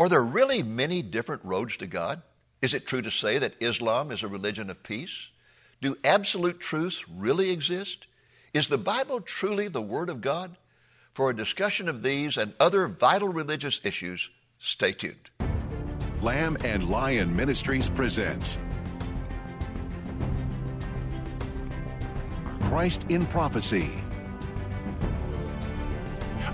Are there really many different roads to God? Is it true to say that Islam is a religion of peace? Do absolute truths really exist? Is the Bible truly the Word of God? For a discussion of these and other vital religious issues, stay tuned. Lamb and Lion Ministries presents Christ in Prophecy,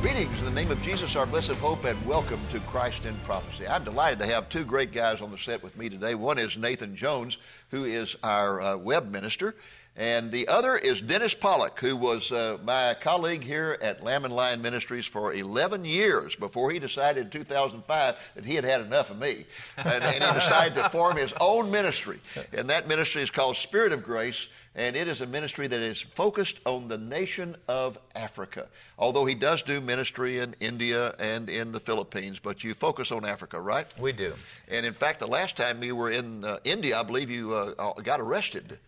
Greetings in the name of Jesus, our blessed hope, and welcome to Christ in Prophecy. I'm delighted to have two great guys on the set with me today. One is Nathan Jones, who is our web minister, and the other is Dennis Pollock, who was my colleague here at Lamb and Lion Ministries for 11 years before he decided in 2005 that he had had enough of me. And he decided to form his own ministry. And that ministry is called Spirit of Grace, and it is a ministry that is focused on the nation of Africa. Although he does do ministry in India and in the Philippines, but you focus on Africa, right? We do. And in fact, the last time we were in India, I believe you got arrested.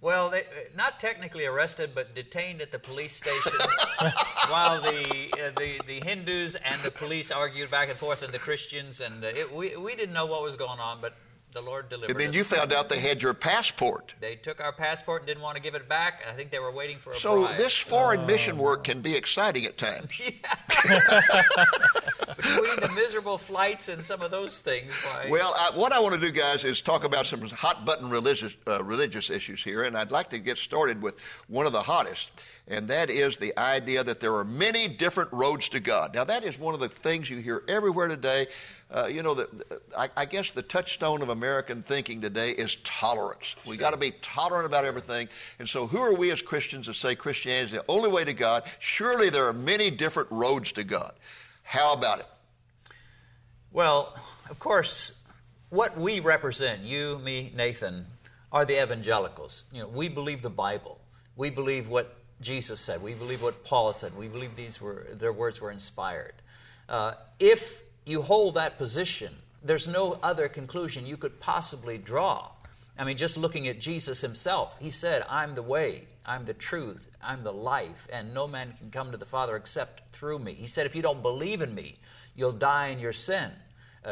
Well, they, not technically arrested, but detained at the police station while the Hindus and the police argued back and forth, and the Christians, and we didn't know what was going on, but the Lord delivered us. And then you found out they had your passport. They took our passport and didn't want to give it back. I think they were waiting for a bribe. So this foreign mission work can be exciting at times. Between the miserable flights and some of those things. Well, what I want to do, guys, is talk about some hot-button religious issues here, and I'd like to get started with one of the hottest, and that is the idea that there are many different roads to God. Now, that is one of the things you hear everywhere today. I guess the touchstone of American thinking today is tolerance. Sure. We got to be tolerant about everything. And so who are we as Christians to say Christianity is the only way to God? Surely there are many different roads to God. How about it? Well, of course, what we represent, you, me, Nathan, are the evangelicals. You know, we believe the Bible. We believe what Jesus said. We believe what Paul said. We believe their words were inspired. If you hold that position, there's no other conclusion you could possibly draw. I mean, just looking at Jesus himself, he said, I'm the way, I'm the truth, I'm the life, and no man can come to the Father except through me. He said, if you don't believe in me, you'll die in your sin.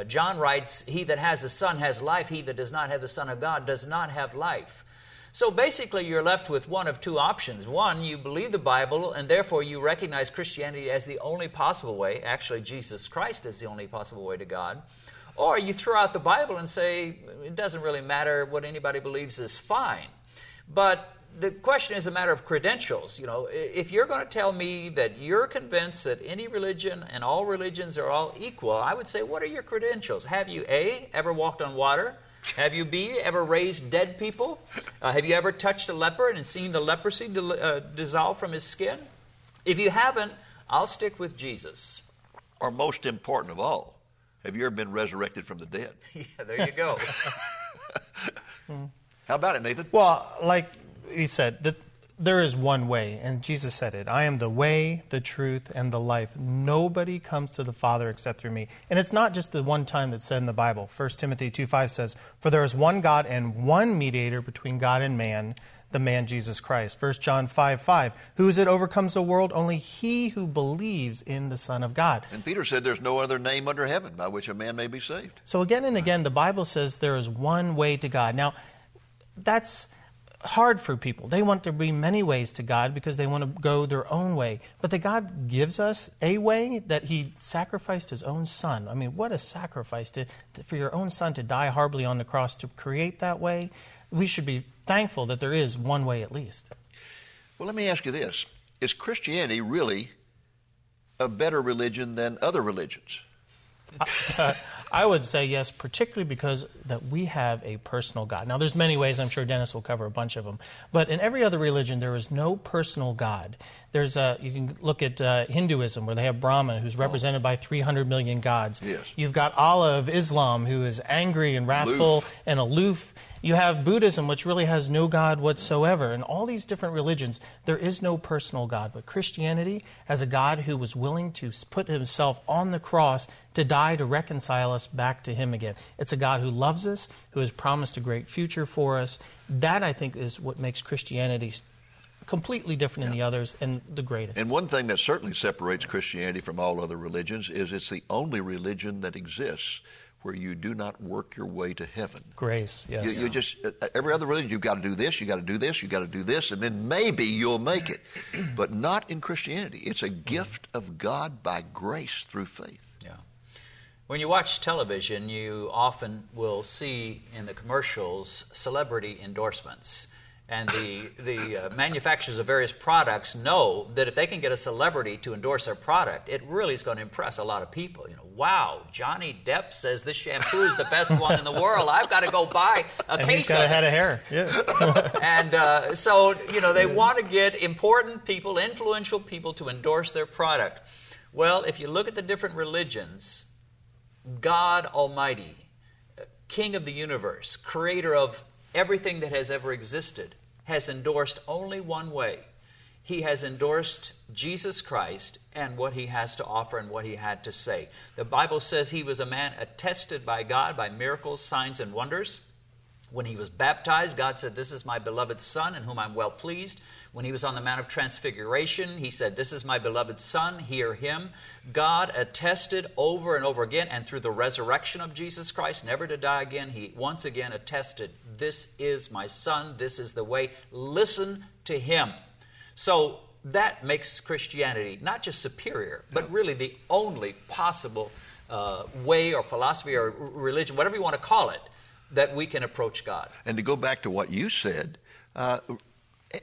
John writes, he that has the Son has life, he that does not have the Son of God does not have life. So basically, you're left with one of two options. One, you believe the Bible, and therefore you recognize Christianity as the only possible way. Actually, Jesus Christ is the only possible way to God. Or you throw out the Bible and say, it doesn't really matter, what anybody believes is fine. But the question is a matter of credentials. You know, if you're going to tell me that you're convinced that any religion and all religions are all equal, I would say, what are your credentials? Have you, A, ever walked on water? Have you, B, ever raised dead people? Have you ever touched a leper and seen the leprosy dissolve from his skin? If you haven't, I'll stick with Jesus. Or most important of all, have you ever been resurrected from the dead? Yeah, there you go. How about it, Nathan? Well, like he said, that there is one way, and Jesus said it. I am the way, the truth, and the life. Nobody comes to the Father except through me. And it's not just the one time that's said in the Bible. 1 Timothy 2:5 says, for there is one God and one mediator between God and man, the man Jesus Christ. 1 John 5:5, who is it overcomes the world? Only he who believes in the Son of God. And Peter said there's no other name under heaven by which a man may be saved. So again and again, the Bible says there is one way to God. Now, that's hard for people. They want there to be many ways to God because they want to go their own way. But that God gives us a way, that he sacrificed his own Son. I mean, what a sacrifice for your own Son to die horribly on the cross to create that way. We should be thankful that there is one way at least. Well, let me ask you this. Is Christianity really a better religion than other religions? I would say yes, particularly because that we have a personal God. Now, there's many ways. I'm sure Dennis will cover a bunch of them. But in every other religion, there is no personal God. There's you can look at Hinduism, where they have Brahma, who's represented by 300 million gods. Yes. You've got Allah of Islam, who is angry and wrathful and aloof. You have Buddhism, which really has no God whatsoever. And all these different religions, there is no personal God. But Christianity has a God who was willing to put himself on the cross to die to reconcile us back to him again. It's a God who loves us, who has promised a great future for us. That, I think, is what makes Christianity completely different than the others and the greatest. And one thing that certainly separates Christianity from all other religions is it's the only religion that exists where you do not work your way to heaven. Grace, yes. You just, every other religion, you've got to do this, you've got to do this, you've got to do this, and then maybe you'll make it. But not in Christianity. It's a gift of God by grace through faith. Yeah. When you watch television, you often will see in the commercials celebrity endorsements. And the manufacturers of various products know that if they can get a celebrity to endorse their product, it really is going to impress a lot of people. You know, wow, Johnny Depp says this shampoo is the best one in the world. I've got to go buy a case of it. And he's got a head of hair. Yeah. And so, you know, they want to get important people, influential people to endorse their product. Well, if you look at the different religions, God Almighty, King of the universe, creator of everything that has ever existed, has endorsed only one way. He has endorsed Jesus Christ and what he has to offer and what he had to say. The Bible says he was a man attested by God by miracles, signs, and wonders. When he was baptized, God said, "This is my beloved Son in whom I'm well pleased." When he was on the Mount of Transfiguration, he said, "This is my beloved Son, hear him." God attested over and over again, and through the resurrection of Jesus Christ, never to die again, he once again attested, "This is my Son, this is the way, listen to him." So that makes Christianity not just superior, but really the only possible way or philosophy or religion, whatever you want to call it, that we can approach God. And to go back to what you said,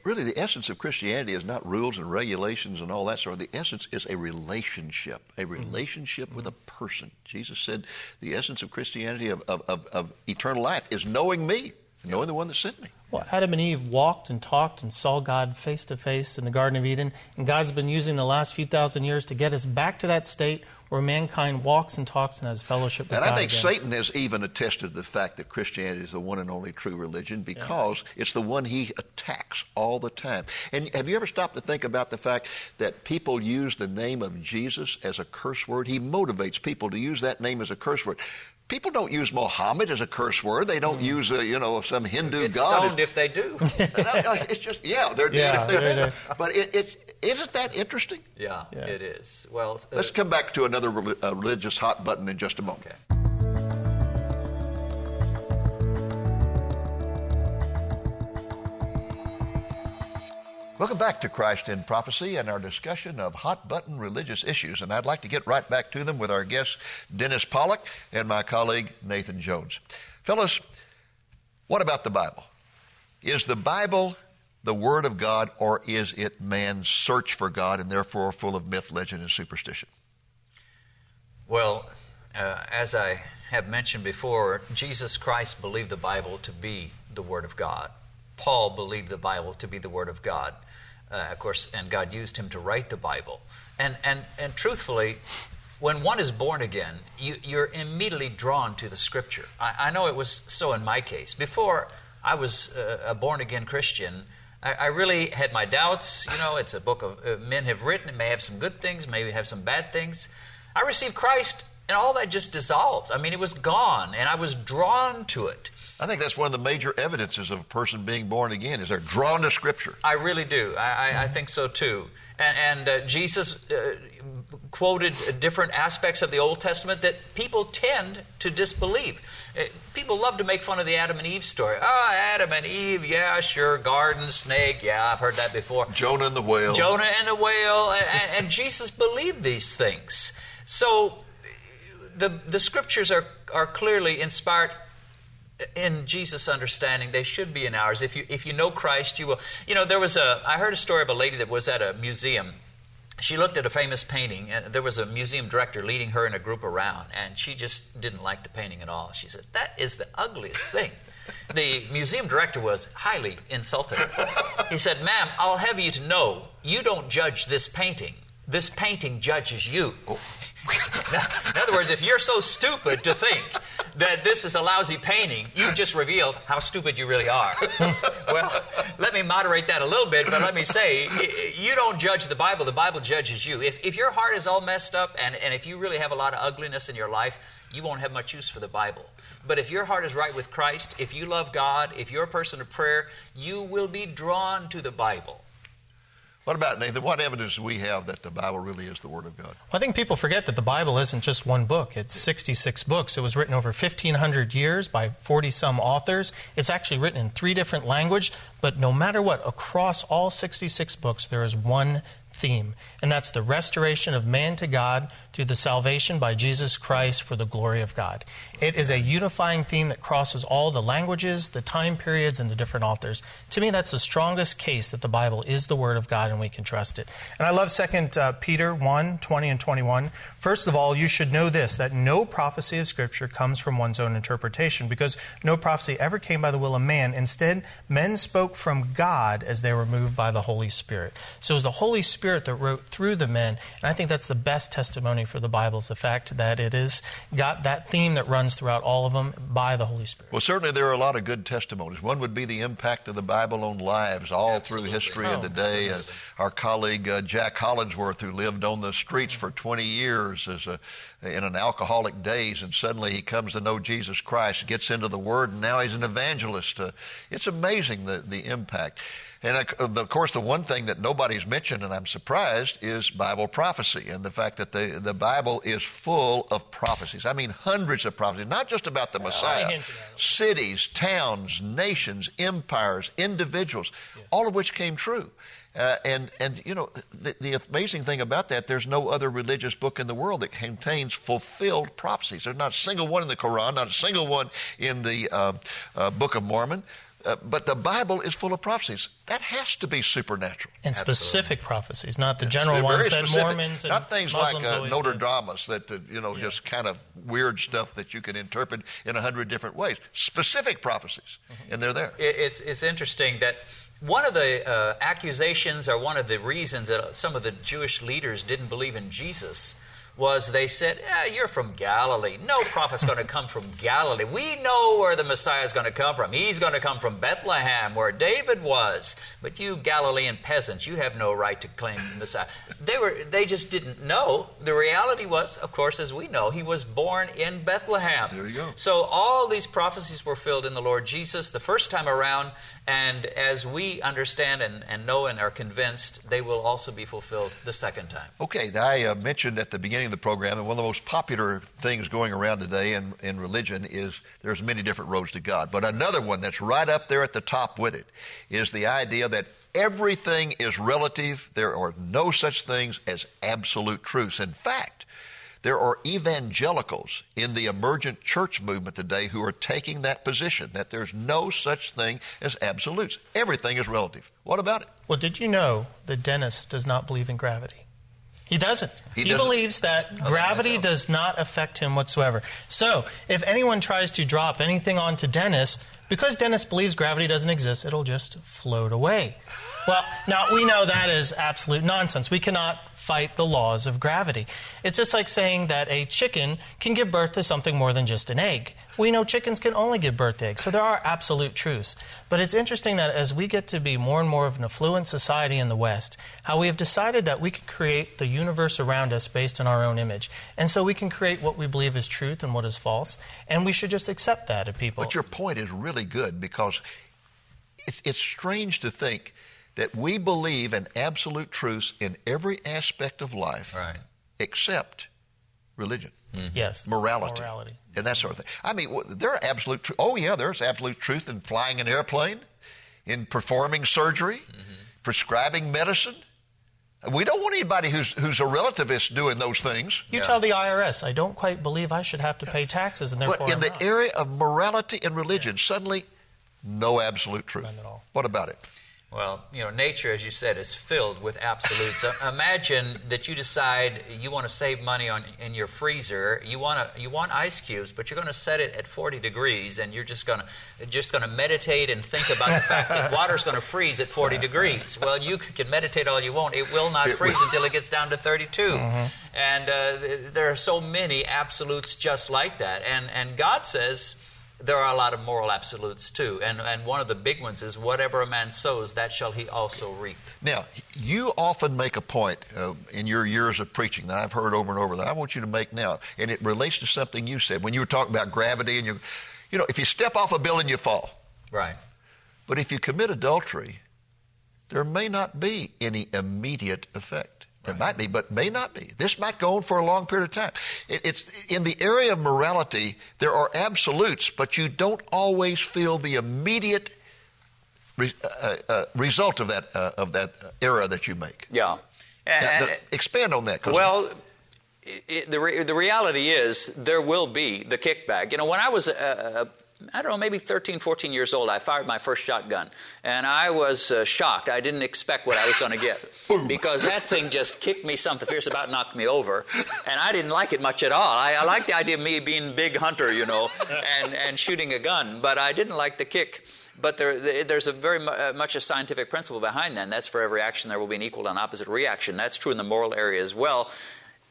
really, the essence of Christianity is not rules and regulations and all that sort of. The essence is a relationship with a person. Jesus said the essence of Christianity, of eternal life, is knowing me, knowing the one that sent me. Well, Adam and Eve walked and talked and saw God face to face in the Garden of Eden, and God's been using the last few thousand years to get us back to that state where mankind walks and talks and has fellowship with God. And I think Satan has even attested to the fact that Christianity is the one and only true religion, because it's the one he attacks all the time. And have you ever stopped to think about the fact that people use the name of Jesus as a curse word? He motivates people to use that name as a curse word. People don't use Mohammed as a curse word. They don't use, some Hindu god. Stoned if they do. It's just, they're dead if they're dead. But isn't that interesting? Yeah, yes. It is. Well, let's come back to another religious hot button in just a moment. Okay. Welcome back to Christ in Prophecy and our discussion of hot-button religious issues. And I'd like to get right back to them with our guest, Dennis Pollock, and my colleague, Nathan Jones. Fellas, what about the Bible? Is the Bible the Word of God, or is it man's search for God and therefore full of myth, legend, and superstition? Well, as I have mentioned before, Jesus Christ believed the Bible to be the Word of God. Paul believed the Bible to be the Word of God. Of course, and God used him to write the Bible. And truthfully, when one is born again, you're immediately drawn to the Scripture. I know it was so in my case. Before I was a born-again Christian, I really had my doubts. You know, it's a book of men have written. It may have some good things, maybe have some bad things. I received Christ, and all that just dissolved. I mean, it was gone, and I was drawn to it. I think that's one of the major evidences of a person being born again, is they're drawn to Scripture. I really do. I think so, too. And Jesus quoted different aspects of the Old Testament that people tend to disbelieve. People love to make fun of the Adam and Eve story. Oh, Adam and Eve, yeah, sure, garden snake, yeah, I've heard that before. Jonah and the whale. And Jesus believed these things. So the Scriptures are clearly inspired in Jesus' understanding. They should be in ours. If you know Christ, you will. You know, I heard a story of a lady that was at a museum. She looked at a famous painting, and there was a museum director leading her and a group around, and she just didn't like the painting at all. She said, "That is the ugliest thing." The museum director was highly insulted. He said, "Ma'am, I'll have you to know, you don't judge this painting. This painting judges you." Oh. In other words, if you're so stupid to think that this is a lousy painting, you've just revealed how stupid you really are. Well, let me moderate that a little bit, but let me say, you don't judge the Bible judges you. If your heart is all messed up and if you really have a lot of ugliness in your life, you won't have much use for the Bible. But if your heart is right with Christ, if you love God, if you're a person of prayer, you will be drawn to the Bible. What about, Nathan, what evidence do we have that the Bible really is the Word of God? Well, I think people forget that the Bible isn't just one book. It's 66 books. It was written over 1,500 years by 40-some authors. It's actually written in 3 different languages, but no matter what, across all 66 books, there is one theme, and that's the restoration of man to God through the salvation by Jesus Christ for the glory of God. It is a unifying theme that crosses all the languages, the time periods, and the different authors. To me, that's the strongest case that the Bible is the Word of God and we can trust it. And I love 2 Peter 1:20 and 21. First of all, you should know this, that no prophecy of Scripture comes from one's own interpretation, because no prophecy ever came by the will of man. Instead, men spoke from God as they were moved by the Holy Spirit. So it was the Holy Spirit that wrote through the men, and I think that's the best testimony for the Bible, is the fact that it is got that theme that runs throughout all of them by the Holy Spirit. Well, certainly there are a lot of good testimonies. One would be the impact of the Bible on lives all through history and today. Our colleague Jack Hollinsworth, who lived on the streets for 20 years as in an alcoholic daze, and suddenly he comes to know Jesus Christ, gets into the Word, and now he's an evangelist. It's amazing the impact. And of course, the one thing that nobody's mentioned, and I'm surprised, is Bible prophecy, and the fact that the Bible is full of prophecies. I mean, hundreds of prophecies, not just about the Messiah. Cities, towns, nations, empires, individuals, all of which came true. And you know, the amazing thing about that, there's no other religious book in the world that contains fulfilled prophecies. There's not a single one in the Quran, not a single one in the Book of Mormon. But the Bible is full of prophecies. That has to be supernatural. And specific prophecies, not the general ones that Mormons and Muslims always do. Not things like Notre Dame's that, you know, just kind of weird stuff that you can interpret in 100 different ways. Specific prophecies, and they're there. It's interesting that one of the accusations or one of the reasons that some of the Jewish leaders didn't believe in Jesus was they said, you're from Galilee. No prophet's going to come from Galilee. We know where the Messiah's going to come from. He's going to come from Bethlehem, where David was. But you Galilean peasants, you have no right to claim the Messiah. They just didn't know. The reality was, of course, as we know, he was born in Bethlehem. There you go. So all these prophecies were filled in the Lord Jesus the first time around, and as we understand and know and are convinced, they will also be fulfilled the second time. Okay, I mentioned at the beginning of the program, and one of the most popular things going around today in religion is there's many different roads to God. But another one that's right up there at the top with it is the idea that everything is relative. There are no such things as absolute truths. In fact, there are evangelicals in the emergent church movement today who are taking that position, that there's no such thing as absolutes. Everything is relative. What about it? Well, did you know that Dennis does not believe in gravity? He doesn't. He believes that gravity does not affect him whatsoever. So if anyone tries to drop anything onto Dennis, because Dennis believes gravity doesn't exist, it'll just float away. Well, now we know that is absolute nonsense. We cannot fight the laws of gravity. It's just like saying that a chicken can give birth to something more than just an egg. We know chickens can only give birth to eggs, so there are absolute truths. But it's interesting that as we get to be more and more of an affluent society in the West, how we have decided that we can create the universe around us based on our own image. And so we can create what we believe is truth and what is false, and we should just accept that of people. But your point is really good, because it's strange to think that we believe in absolute truths in every aspect of life, right, except religion. Mm-hmm. Yes. Morality. And that sort of thing. I mean, there are absolute truth. Oh, yeah, there's absolute truth in flying an airplane, in performing surgery, prescribing medicine. We don't want anybody who's a relativist doing those things. You tell the IRS, I don't quite believe I should have to pay taxes, and therefore But in the area of morality and religion, suddenly, no absolute truth. None at all. What about it? Well, you know, nature, as you said, is filled with absolutes. So imagine that you decide you want to save money on in your freezer. You want ice cubes, but you're going to set it at 40 degrees, and you're just going to meditate and think about the fact that water's going to freeze at 40 degrees. Well, you can meditate all you want; it will not freeze until it gets down to 32. Mm-hmm. And there are so many absolutes just like that. And God says, there are a lot of moral absolutes too, and one of the big ones is whatever a man sows, that shall he also reap. Now, you often make a point in your years of preaching that I've heard over and over that I want you to make now, and it relates to something you said when you were talking about gravity. And you know, if you step off a building, you fall. Right. But if you commit adultery, there may not be any immediate effect. There might be, but may not be. This might go on for a long period of time. It's in the area of morality, there are absolutes, but you don't always feel the immediate result of that error that you make. Yeah. Now, expand on that. Well, the reality is there will be the kickback. You know, when I was I don't know, maybe 13, 14 years old, I fired my first shotgun, and I was shocked. I didn't expect what I was going to get because that thing just kicked me something fierce about, knocked me over, and I didn't like it much at all. I liked the idea of me being a big hunter, you know, and shooting a gun, but I didn't like the kick. But there's a very much a scientific principle behind that, and that's for every action there will be an equal and opposite reaction. That's true in the moral area as well,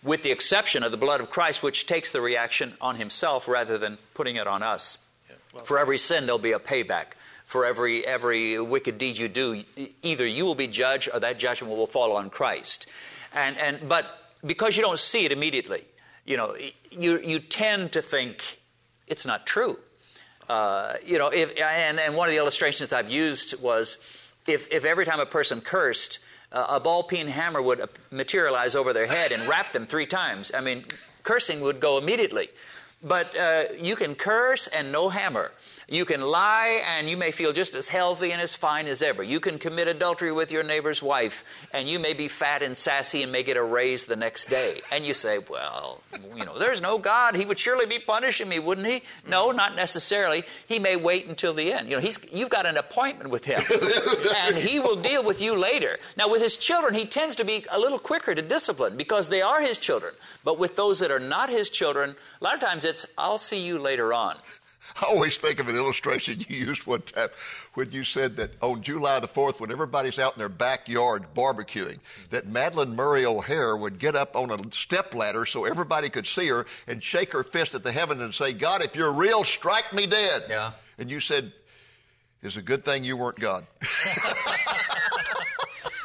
with the exception of the blood of Christ, which takes the reaction on himself rather than putting it on us. For every sin, there'll be a payback. For every wicked deed you do, either you will be judged or that judgment will fall on Christ. But because you don't see it immediately, you know, you tend to think it's not true. You know, and one of the illustrations I've used was if every time a person cursed, a ball-peen hammer would materialize over their head and rap them 3 times. I mean, cursing would go immediately. But you can curse and no hammer. You can lie and you may feel just as healthy and as fine as ever. You can commit adultery with your neighbor's wife and you may be fat and sassy and may get a raise the next day. And you say, well, you know, there's no God. He would surely be punishing me, wouldn't he? No, not necessarily. He may wait until the end. You know, you've got an appointment with him and he will deal with you later. Now, with his children, he tends to be a little quicker to discipline because they are his children. But with those that are not his children, a lot of times it's, I'll see you later on. I always think of an illustration you used one time when you said that on July the 4th, when everybody's out in their backyard barbecuing, that Madeline Murray O'Hare would get up on a stepladder so everybody could see her and shake her fist at the heaven and say, God, if you're real, strike me dead. Yeah. And you said, it's a good thing you weren't God.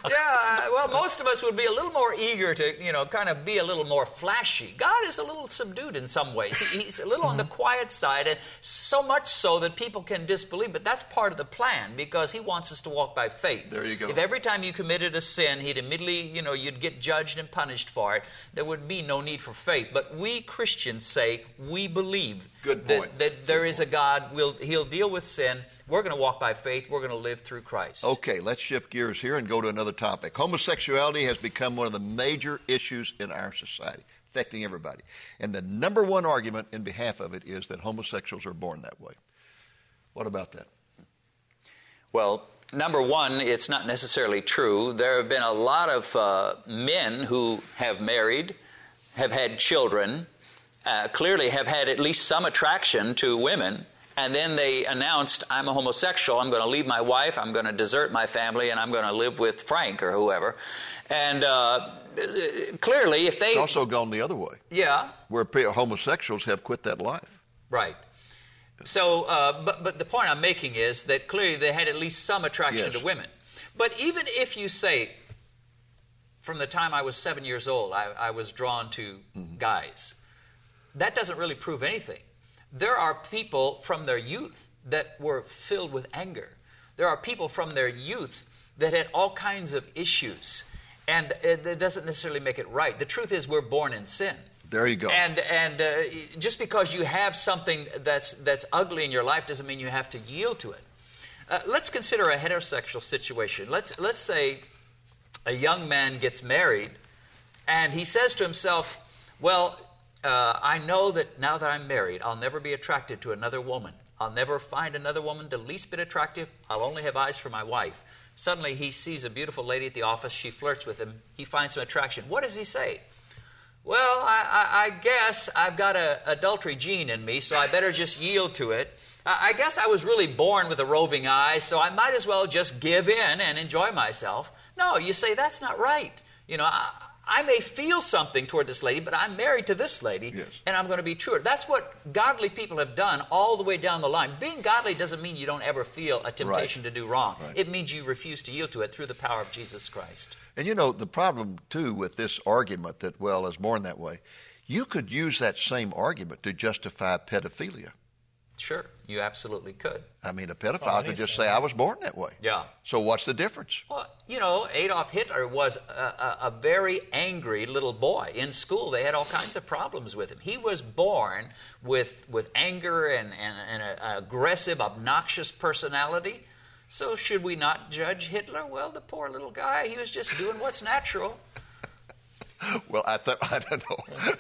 Yeah, well, most of us would be a little more eager to, you know, kind of be a little more flashy. God is a little subdued in some ways. He's a little on the quiet side, and so much so that people can disbelieve. But that's part of the plan because he wants us to walk by faith. There you go. If every time you committed a sin, he'd immediately, you know, you'd get judged and punished for it, there would be no need for faith. But we Christians say we believe that there is a God. He'll deal with sin. We're going to walk by faith. We're going to live through Christ. Okay, let's shift gears here and go to another topic. Homosexuality has become one of the major issues in our society, affecting everybody. And the number one argument in behalf of it is that homosexuals are born that way. What about that? Well, number one, it's not necessarily true. There have been a lot of men who have married, have had children, clearly have had at least some attraction to women, and then they announced, I'm a homosexual, I'm going to leave my wife, I'm going to desert my family, and I'm going to live with Frank or whoever. And clearly, if they... It's also gone the other way. Yeah. Where homosexuals have quit that life. Right. So, but the point I'm making is that clearly they had at least some attraction to women. But even if you say, from the time I was 7 years old, I was drawn to guys, that doesn't really prove anything. There are people from their youth that were filled with anger. There are people from their youth that had all kinds of issues. And that doesn't necessarily make it right. The truth is we're born in sin. There you go. And just because you have something that's ugly in your life doesn't mean you have to yield to it. Let's consider a heterosexual situation. Let's say a young man gets married and he says to himself, well, I know that now that I'm married, I'll never be attracted to another woman. I'll never find another woman the least bit attractive. I'll only have eyes for my wife. Suddenly he sees a beautiful lady at the office. She flirts with him. He finds some attraction. What does he say? Well, I guess I've got an adultery gene in me, so I better just yield to it. I guess I was really born with a roving eye, so I might as well just give in and enjoy myself. No, you say, that's not right. You know, I may feel something toward this lady, but I'm married to this lady, yes, and I'm going to be true. That's what godly people have done all the way down the line. Being godly doesn't mean you don't ever feel a temptation to do wrong. Right. It means you refuse to yield to it through the power of Jesus Christ. And you know, the problem, too, with this argument that, well, I was born that way, you could use that same argument to justify pedophilia. Sure, you absolutely could. I mean, a pedophile could just say, I was born that way. Yeah. So what's the difference? Well, you know, Adolf Hitler was a very angry little boy. In school, they had all kinds of problems with him. He was born with anger and an aggressive, obnoxious personality. So should we not judge Hitler? Well, the poor little guy, he was just doing what's natural. Well, I don't know.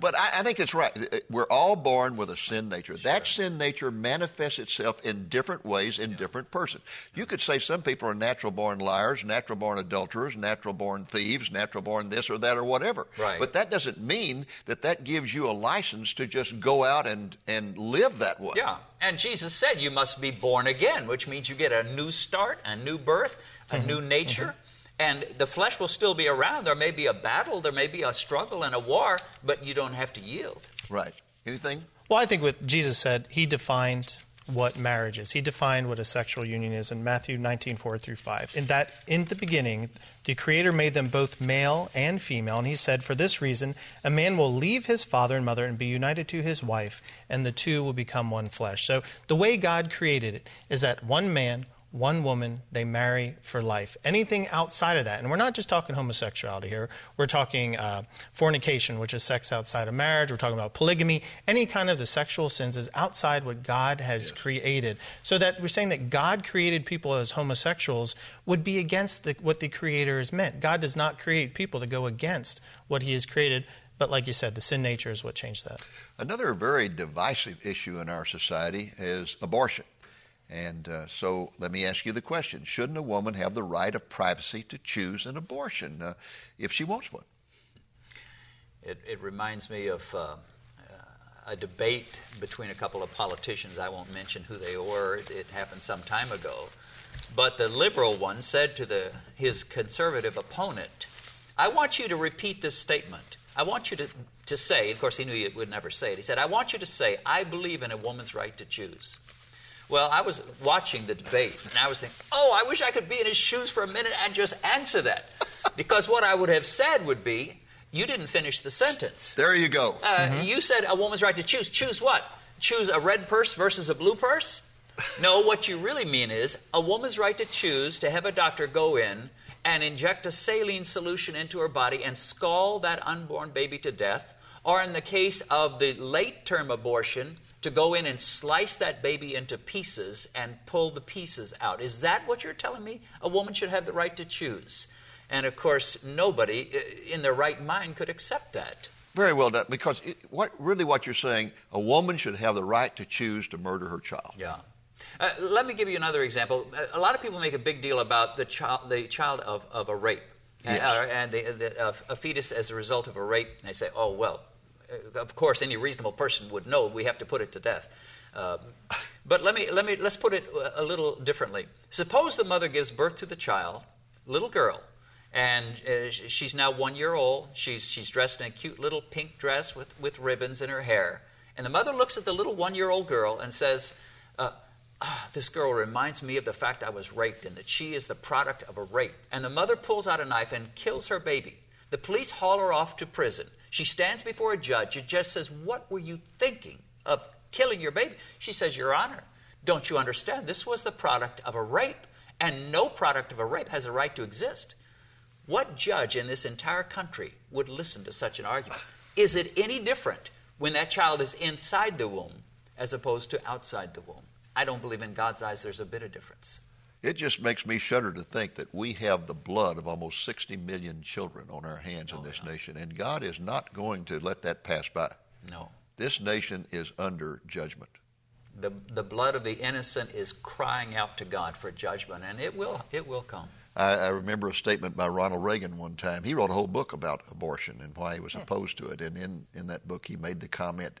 But I think it's right. We're all born with a sin nature. Sure. That sin nature manifests itself in different ways in different persons. You could say some people are natural-born liars, natural-born adulterers, natural-born thieves, natural-born this or that or whatever. Right. But that doesn't mean that that gives you a license to just go out and live that way. Yeah, and Jesus said you must be born again, which means you get a new start, a new birth, a new nature. And the flesh will still be around. There may be a battle, there may be a struggle and a war, but you don't have to yield. Right. Anything? Well, I think what Jesus said, he defined what marriage is. He defined what a sexual union is in Matthew 19:4-5. In that, in the beginning, the Creator made them both male and female, and he said, for this reason, a man will leave his father and mother and be united to his wife, and the two will become one flesh. So the way God created it is that one man, one woman, they marry for life. Anything outside of that, and we're not just talking homosexuality here, we're talking fornication, which is sex outside of marriage, we're talking about polygamy, any kind of the sexual sins is outside what God has created. So that we're saying that God created people as homosexuals would be against what the Creator is meant. God does not create people to go against what he has created, but like you said, the sin nature is what changed that. Another very divisive issue in our society is abortion. And so let me ask you the question. Shouldn't a woman have the right of privacy to choose an abortion if she wants one? It reminds me of a debate between a couple of politicians. I won't mention who they were. It happened some time ago. But the liberal one said to his conservative opponent, I want you to repeat this statement. I want you to say, of course he knew you would never say it. He said, I want you to say, I believe in a woman's right to choose. Well, I was watching the debate, and I was thinking, oh, I wish I could be in his shoes for a minute and just answer that. Because what I would have said would be, you didn't finish the sentence. There you go. You said a woman's right to choose. Choose what? Choose a red purse versus a blue purse? No, what you really mean is a woman's right to choose to have a doctor go in and inject a saline solution into her body and scald that unborn baby to death, or in the case of the late-term abortion, to go in and slice that baby into pieces and pull the pieces out. Is that what you're telling me? A woman should have the right to choose. And, of course, nobody in their right mind could accept that. Very well done, because what you're saying, a woman should have the right to choose to murder her child. Yeah. Let me give you another example. A lot of people make a big deal about the child of a rape, and a fetus as a result of a rape, and they say, oh, well, of course, any reasonable person would know we have to put it to death. But let's put it a little differently. Suppose the mother gives birth to the child, little girl, and she's now 1 year old. She's dressed in a cute little pink dress with ribbons in her hair. And the mother looks at the little 1-year-old girl and says, this girl reminds me of the fact I was raped and that she is the product of a rape. And the mother pulls out a knife and kills her baby. The police haul her off to prison. She stands before a judge. It just says, what were you thinking of killing your baby? She says, Your Honor, don't you understand? This was the product of a rape, and no product of a rape has a right to exist. What judge in this entire country would listen to such an argument? Is it any different when that child is inside the womb as opposed to outside the womb? I don't believe in God's eyes there's a bit of difference. It just makes me shudder to think that we have the blood of almost 60 million children on our hands in this nation, and God is not going to let that pass by. No. This nation is under judgment. The blood of the innocent is crying out to God for judgment, and it will come. I remember a statement by Ronald Reagan one time. He wrote a whole book about abortion and why he was opposed to it. And in that book, he made the comment,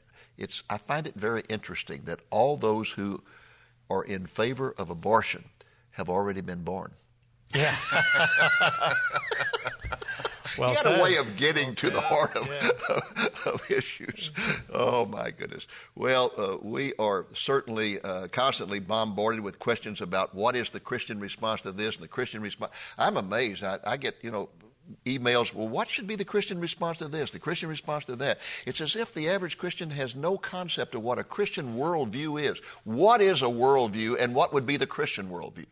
I find it very interesting that all those who are in favor of abortion have already been born. Yeah. Well, you got a way of getting to the heart of issues. Oh, my goodness. Well, we are certainly constantly bombarded with questions about what is the Christian response to this and the Christian response. I'm amazed. I get, emails, well, what should be the Christian response to this, the Christian response to that? It's as if the average Christian has no concept of what a Christian worldview is. What is a worldview, and what would be the Christian worldview?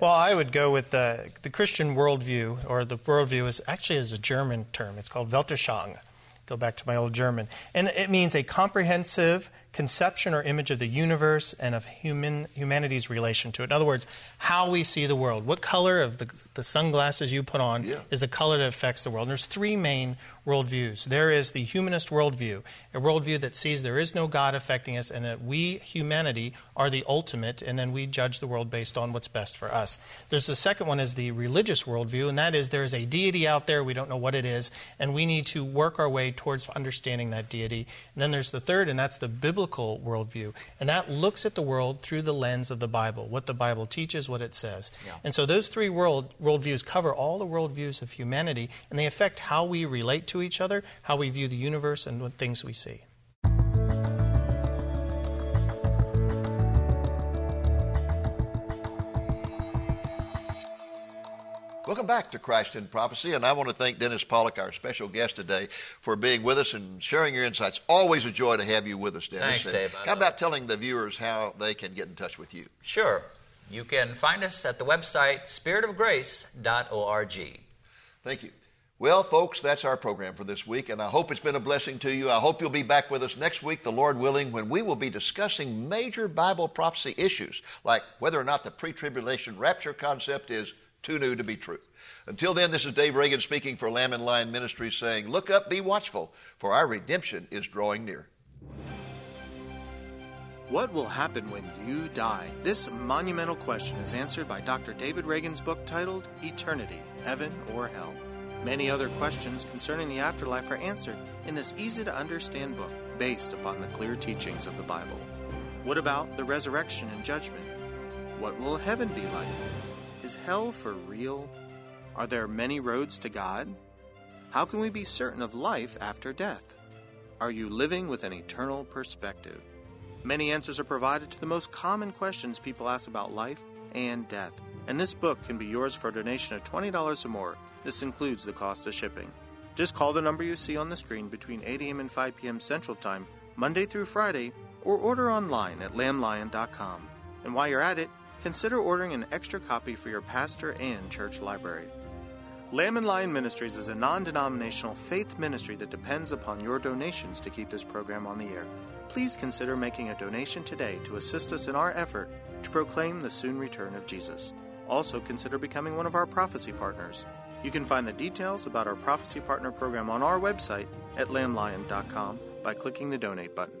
Well, I would go with the Christian worldview, or the worldview is a German term. It's called Weltanschauung. Go back to my old German. And it means a comprehensive conception or image of the universe and of humanity's relation to it. In other words, how we see the world. What color of the sunglasses you put on is the color that affects the world. And there's three main worldviews. There is the humanist worldview, a worldview that sees there is no God affecting us and that we, humanity, are the ultimate, and then we judge the world based on what's best for us. There's the second one is the religious worldview, and that is there is a deity out there, we don't know what it is, and we need to work our way towards understanding that deity. And then there's the third, and that's the biblical worldview. And that looks at the world through the lens of the Bible, what the Bible teaches, what it says. Yeah. And so those three worldviews cover all the worldviews of humanity, and they affect how we relate to each other, how we view the universe, and what things we see. Welcome back to Christ in Prophecy, and I want to thank Dennis Pollock, our special guest today, for being with us and sharing your insights. Always a joy to have you with us, Dennis. Thanks, Dave. How about telling the viewers how they can get in touch with you? Sure. You can find us at the website SpiritOfGrace.org. Thank you. Well, folks, that's our program for this week, and I hope it's been a blessing to you. I hope you'll be back with us next week, the Lord willing, when we will be discussing major Bible prophecy issues, like whether or not the pre-tribulation rapture concept is too new to be true. Until then, this is Dave Reagan speaking for Lamb and Lion Ministries saying, look up, be watchful, for our redemption is drawing near. What will happen when you die? This monumental question is answered by Dr. David Reagan's book titled Eternity, Heaven or Hell. Many other questions concerning the afterlife are answered in this easy-to-understand book based upon the clear teachings of the Bible. What about the resurrection and judgment? What will heaven be like? Is hell for real? Are there many roads to God? How can we be certain of life after death? Are you living with an eternal perspective? Many answers are provided to the most common questions people ask about life and death. And this book can be yours for a donation of $20 or more. This includes the cost of shipping. Just call the number you see on the screen between 8 a.m. and 5 p.m. Central Time, Monday through Friday, or order online at lamblion.com. And while you're at it, consider ordering an extra copy for your pastor and church library. Lamb and Lion Ministries is a non-denominational faith ministry that depends upon your donations to keep this program on the air. Please consider making a donation today to assist us in our effort to proclaim the soon return of Jesus. Also consider becoming one of our prophecy partners. You can find the details about our prophecy partner program on our website at lamblion.com by clicking the donate button.